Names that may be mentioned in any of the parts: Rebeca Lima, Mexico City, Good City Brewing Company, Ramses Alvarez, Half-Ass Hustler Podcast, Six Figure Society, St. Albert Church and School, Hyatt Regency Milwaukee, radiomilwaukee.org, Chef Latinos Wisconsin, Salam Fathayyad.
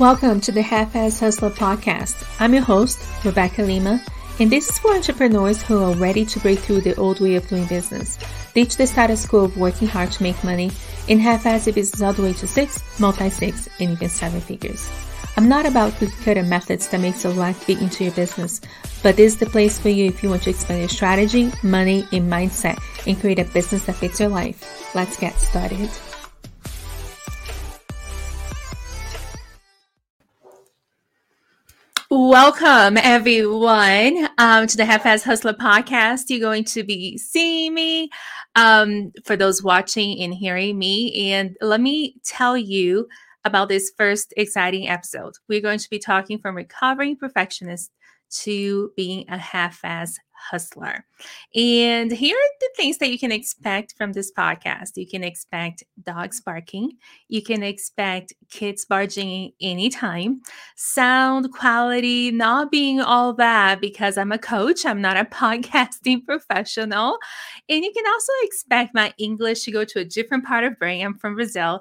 Welcome to the Half-Ass Hustler Podcast. I'm your host, Rebeca Lima, and this is for entrepreneurs who are ready to break through the old way of doing business, ditch the status quo of working hard to make money, and half-ass your business all the way to six, multi-six, and even seven figures. I'm not about cookie-cutter methods that makes your life fit into your business, but this is the place for you if you want to expand your strategy, money, and mindset and create a business that fits your life. Let's get started. Welcome, everyone, to the Half-Ass Hustler Podcast. You're going to be seeing me for those watching and hearing me. And let me tell you about this first exciting episode. We're going to be talking from recovering perfectionist to being a half-ass hustler. And here are the things that you can expect from this podcast. You can expect dogs barking. You can expect kids barging anytime. Sound quality not being all that because I'm a coach. I'm not a podcasting professional. And you can also expect my English to go to a different part of brain. I'm from Brazil.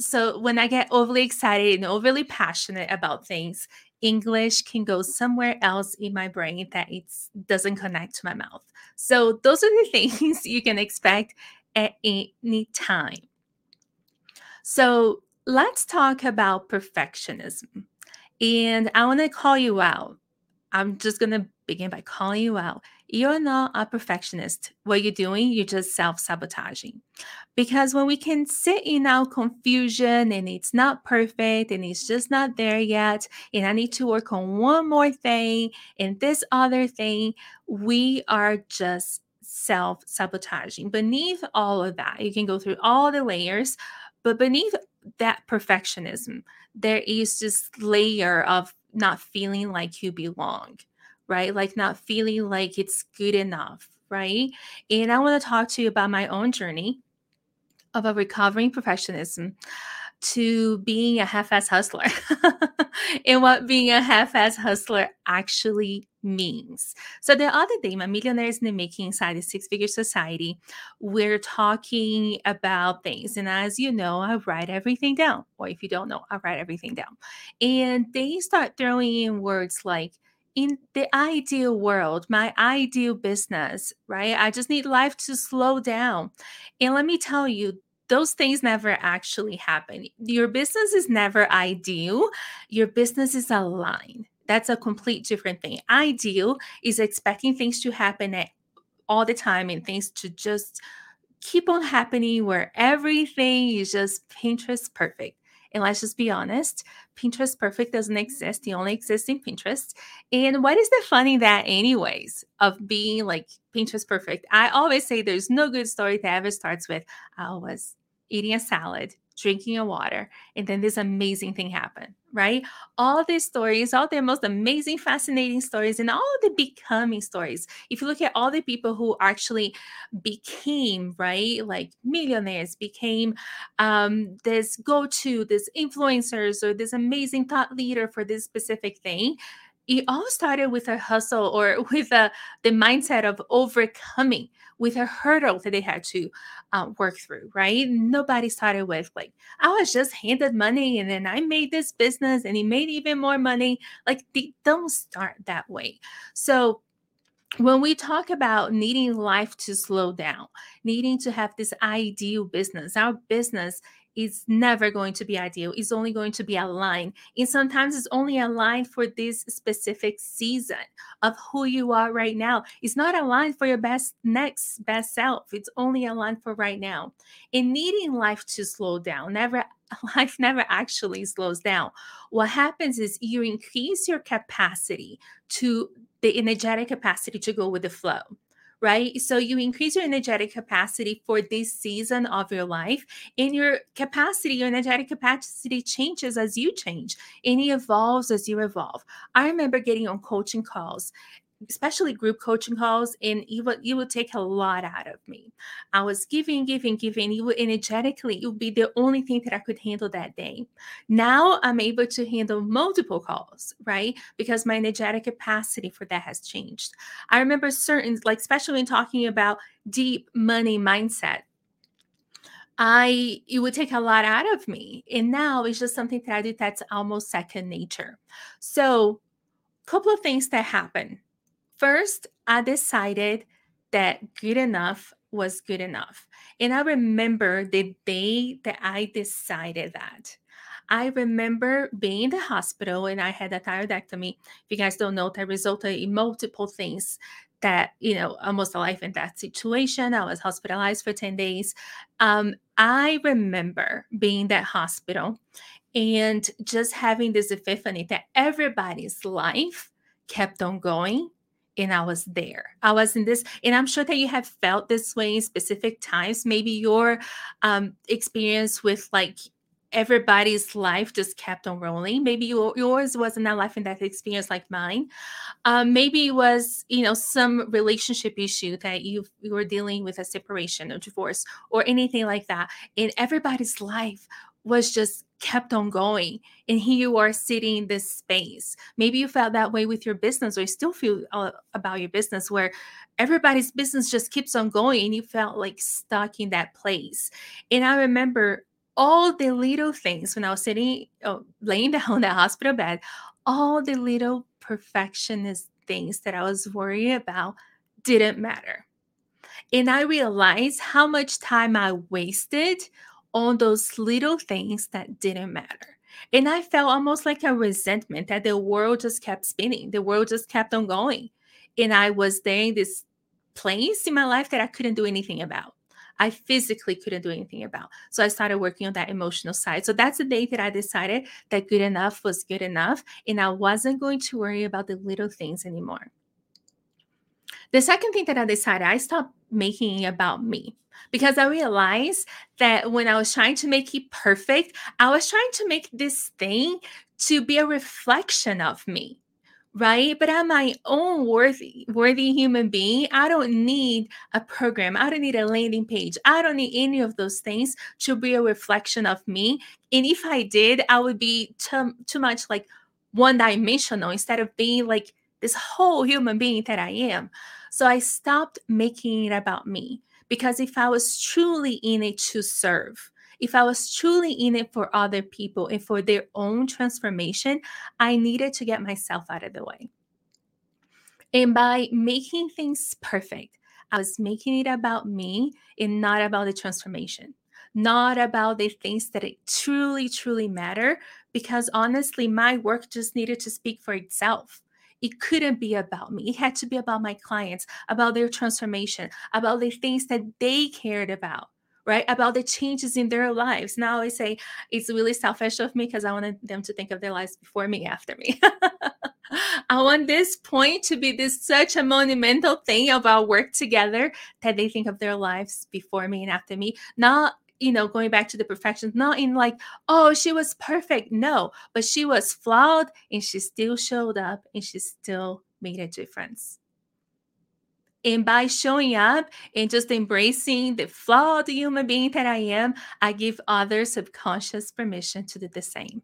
So when I get overly excited and overly passionate about things, English can go somewhere else in my brain that it doesn't connect to my mouth. So those are the things you can expect at any time. So let's talk about perfectionism. And I want to call you out. I'm just going to begin by calling you out. You're not a perfectionist. What you're doing, you're just self-sabotaging. Because when we can sit in our confusion and it's not perfect and it's just not there yet, and I need to work on one more thing and this other thing, we are just self-sabotaging. Beneath all of that, you can go through all the layers, but beneath that perfectionism, there is this layer of not feeling like you belong, right? Like not feeling like it's good enough, right? And I want to talk to you about my own journey of a recovering perfectionism to being a half-ass hustler and what being a half-ass hustler actually means. So the other day, my Millionaires in the Making inside the Six Figure Society, we're talking about things. And as you know, I write everything down. Or if you don't know, I write everything down. And they start throwing in words like, in the ideal world, my ideal business, right? I just need life to slow down. And let me tell you, those things never actually happen. Your business is never ideal. Your business is aligned. That's a complete different thing. Ideal is expecting things to happen all the time and things to just keep on happening where everything is just Pinterest perfect. And let's just be honest, Pinterest perfect doesn't exist. It only exists in Pinterest. And what is the fun in that anyways, of being like Pinterest perfect? I always say there's no good story that ever starts with, I was eating a salad, drinking a water, and then this amazing thing happened, right? All these stories, all the most amazing, fascinating stories, and all the becoming stories. If you look at all the people who actually became, right, like millionaires, became this go-to, this influencers, or this amazing thought leader for this specific thing, it all started with a hustle or with the mindset of overcoming, with a hurdle that they had to work through, right? Nobody started with like, I was just handed money and then I made this business and he made even more money. Like they don't start that way. So when we talk about needing life to slow down, needing to have this ideal business, our business is never going to be ideal. It's only going to be aligned. And sometimes it's only aligned for this specific season of who you are right now. It's not aligned for your next best self. It's only aligned for right now. And needing life to slow down, life never actually slows down. What happens is you increase your capacity to the energetic capacity to go with the flow. Right? So you increase your energetic capacity for this season of your life, and your energetic capacity changes as you change, and it evolves as you evolve. I remember getting on coaching calls, especially group coaching calls, and it would take a lot out of me. I was giving. It would be the only thing that I could handle that day. Now I'm able to handle multiple calls, right? Because my energetic capacity for that has changed. I remember especially when talking about deep money mindset, it would take a lot out of me. And now it's just something that I do that's almost second nature. So a couple of things that happened. First, I decided that good enough was good enough. And I remember the day that I decided that. I remember being in the hospital and I had a thyroidectomy. If you guys don't know, that resulted in multiple things that, almost a life and death situation. I was hospitalized for 10 days. I remember being in that hospital and just having this epiphany that everybody's life kept on going. And I was there. I was in this, and I'm sure that you have felt this way in specific times. Maybe your experience with everybody's life just kept on rolling. Maybe yours wasn't a life and death experience like mine. Maybe it was, some relationship issue that you were dealing with, a separation or divorce or anything like that. And everybody's life was just kept on going. And here you are sitting in this space. Maybe you felt that way with your business, or you still feel about your business, where everybody's business just keeps on going and you felt like stuck in that place. And I remember all the little things when I was laying down on that hospital bed, all the little perfectionist things that I was worried about didn't matter. And I realized how much time I wasted on those little things that didn't matter. And I felt almost like a resentment that the world just kept spinning. The world just kept on going. And I was there in this place in my life that I couldn't do anything about. I physically couldn't do anything about. So I started working on that emotional side. So that's the day that I decided that good enough was good enough. And I wasn't going to worry about the little things anymore. The second thing that I decided, I stopped making it about me. Because I realized that when I was trying to make it perfect, I was trying to make this thing to be a reflection of me, right? But I'm my own worthy human being. I don't need a program. I don't need a landing page. I don't need any of those things to be a reflection of me. And if I did, I would be too much like one-dimensional instead of being like this whole human being that I am. So I stopped making it about me. Because if I was truly in it to serve, if I was truly in it for other people and for their own transformation, I needed to get myself out of the way. And by making things perfect, I was making it about me and not about the transformation, not about the things that it truly, truly matter. Because honestly, my work just needed to speak for itself. It couldn't be about me. It had to be about my clients, about their transformation, about the things that they cared about, right? About the changes in their lives. Now I say it's really selfish of me because I wanted them to think of their lives before me, after me. I want this point to be such a monumental thing of our work together that they think of their lives before me and after me. Not going back to the perfection, not in she was perfect. No, but she was flawed and she still showed up and she still made a difference. And by showing up and just embracing the flawed human being that I am, I give others subconscious permission to do the same.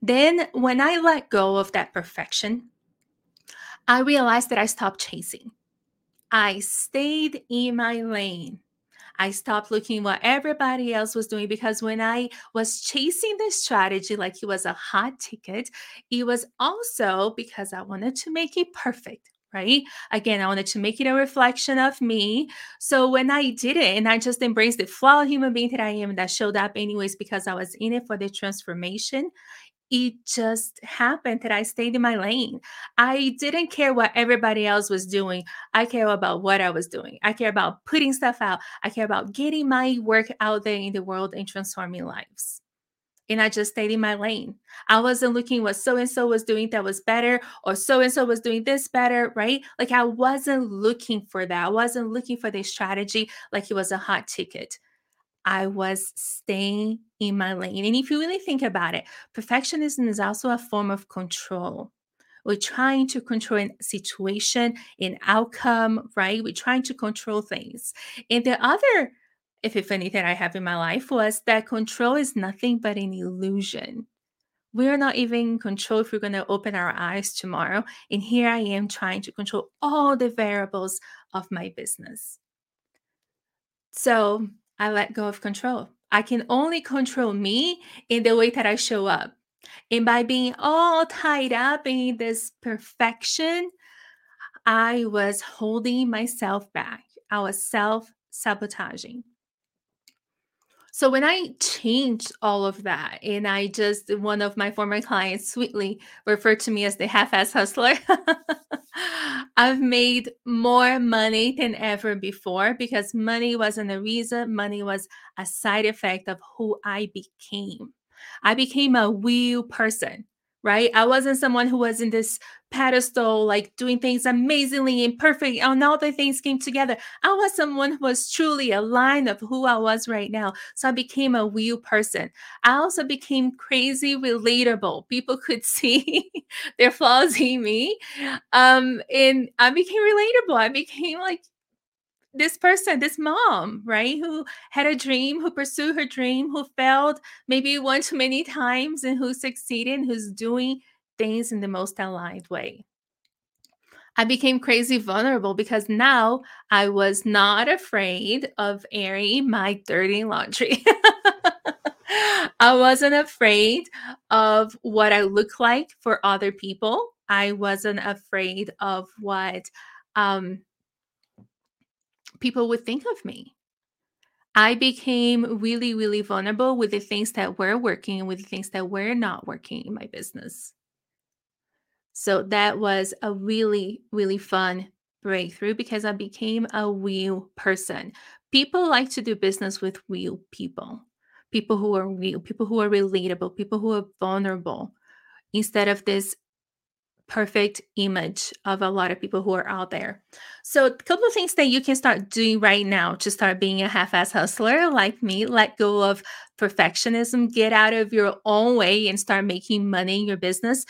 Then when I let go of that perfection, I realized that I stopped chasing. I stayed in my lane. I stopped looking what everybody else was doing, because when I was chasing this strategy like it was a hot ticket, it was also because I wanted to make it perfect, right? Again, I wanted to make it a reflection of me. So when I did it and I just embraced the flawed human being that I am that showed up anyways because I was in it for the transformation, it just happened that I stayed in my lane. I didn't care what everybody else was doing. I care about what I was doing. I care about putting stuff out. I care about getting my work out there in the world and transforming lives. And I just stayed in my lane. I wasn't looking what so-and-so was doing that was better, or so-and-so was doing this better, right? I wasn't looking for that. I wasn't looking for this strategy like it was a hot ticket. I was staying in my lane. And if you really think about it, perfectionism is also a form of control. We're trying to control a situation, an outcome, right? We're trying to control things. And the other epiphany that I have in my life was that control is nothing but an illusion. We're not even in control if we're going to open our eyes tomorrow. And here I am trying to control all the variables of my business. So I let go of control. I can only control me in the way that I show up. And by being all tied up in this perfection, I was holding myself back. I was self-sabotaging. So when I changed all of that, and one of my former clients sweetly referred to me as the half-ass hustler, I've made more money than ever before, because money wasn't a reason. Money was a side effect of who I became. I became a real person, right? I wasn't someone who was in this pedestal, like doing things amazingly and perfect, and all the things came together. I was someone who was truly aligned of who I was right now. So I became a real person. I also became crazy relatable. People could see their flaws in me. And I became relatable. I became like this person, this mom, right? Who had a dream, who pursued her dream, who failed maybe one too many times, and who succeeded, and who's doing things in the most aligned way. I became crazy vulnerable, because now I was not afraid of airing my dirty laundry. I wasn't afraid of what I look like for other people. I wasn't afraid of what people would think of me. I became really, really vulnerable with the things that were working and with the things that were not working in my business. So that was a really, really fun breakthrough, because I became a real person. People like to do business with real people, people who are real, people who are relatable, people who are vulnerable, instead of this perfect image of a lot of people who are out there. So a couple of things that you can start doing right now to start being a half-ass hustler like me. Let go of perfectionism. Get out of your own way and start making money in your business.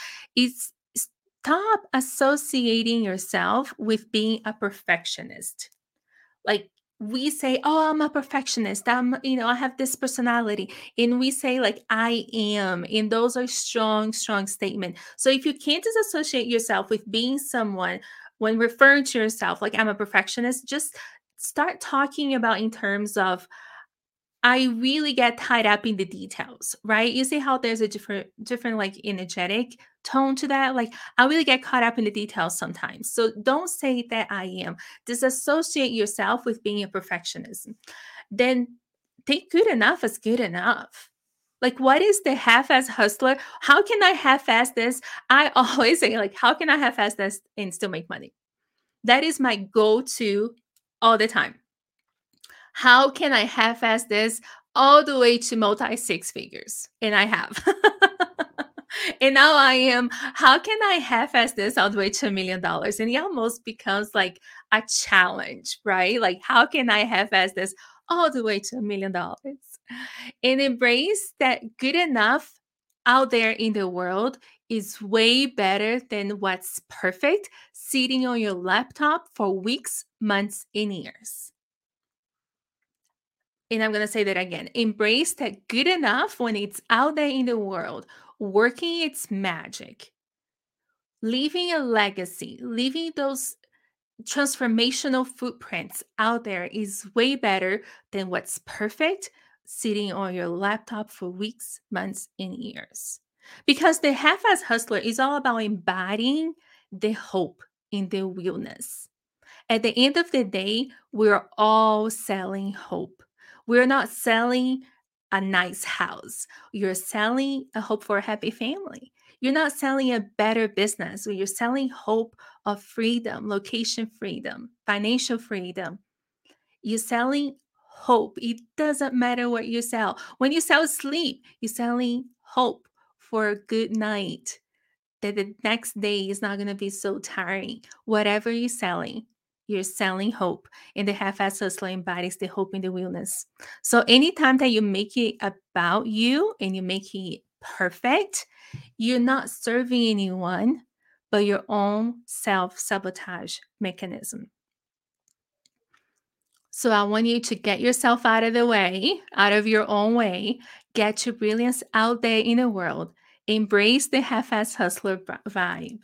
Stop associating yourself with being a perfectionist. Like we say, oh, I'm a perfectionist. I have this personality. And we say like, I am. And those are strong, strong statements. So if you can't disassociate yourself with being someone when referring to yourself, like I'm a perfectionist, just start talking about in terms of, I really get tied up in the details, right? You see how there's a different like energetic tone to that? Like I really get caught up in the details sometimes. So don't say that I am. Disassociate yourself with being a perfectionist. Then think good enough is good enough. Like what is the half-ass hustler? How can I half-ass this? I always say like, how can I half-ass this and still make money? That is my go-to all the time. How can I half-ass this all the way to multi-six figures? And I have. And now I am, how can I half-ass this all the way to $1 million? And it almost becomes like a challenge, right? Like how can I half-ass this all the way to $1 million? And embrace that good enough out there in the world is way better than what's perfect sitting on your laptop for weeks, months, and years. And I'm going to say that again, embrace that good enough when it's out there in the world, working its magic, leaving a legacy, leaving those transformational footprints out there is way better than what's perfect sitting on your laptop for weeks, months, and years. Because the half-ass hustler is all about embodying the hope in the realness. At the end of the day, we're all selling hope. We're not selling a nice house. You're selling a hope for a happy family. You're not selling a better business. You're selling hope of freedom, location freedom, financial freedom. You're selling hope. It doesn't matter what you sell. When you sell sleep, you're selling hope for a good night, that the next day is not going to be so tiring. Whatever you're selling, you're selling hope, and the half-ass hustler embodies the hope in the realness. So anytime that you make it about you and you make it perfect, you're not serving anyone but your own self-sabotage mechanism. So I want you to get yourself out of the way, out of your own way, get your brilliance out there in the world, embrace the half-ass hustler vibe.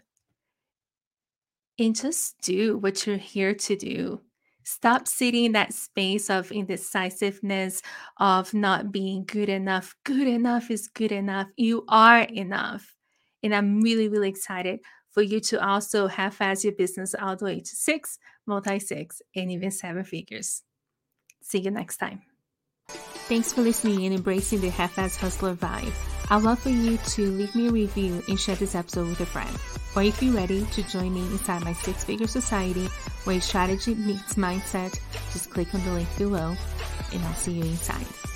And just do what you're here to do. Stop sitting in that space of indecisiveness, of not being good enough. Good enough is good enough. You are enough. And I'm really, really excited for you to also half-ass your business all the way to six, multi-six, and even seven figures. See you next time. Thanks for listening and embracing the half-ass hustler vibe. I'd love for you to leave me a review and share this episode with a friend. Or if you're ready to join me inside my Six Figure Society, where strategy meets mindset, just click on the link below and I'll see you inside.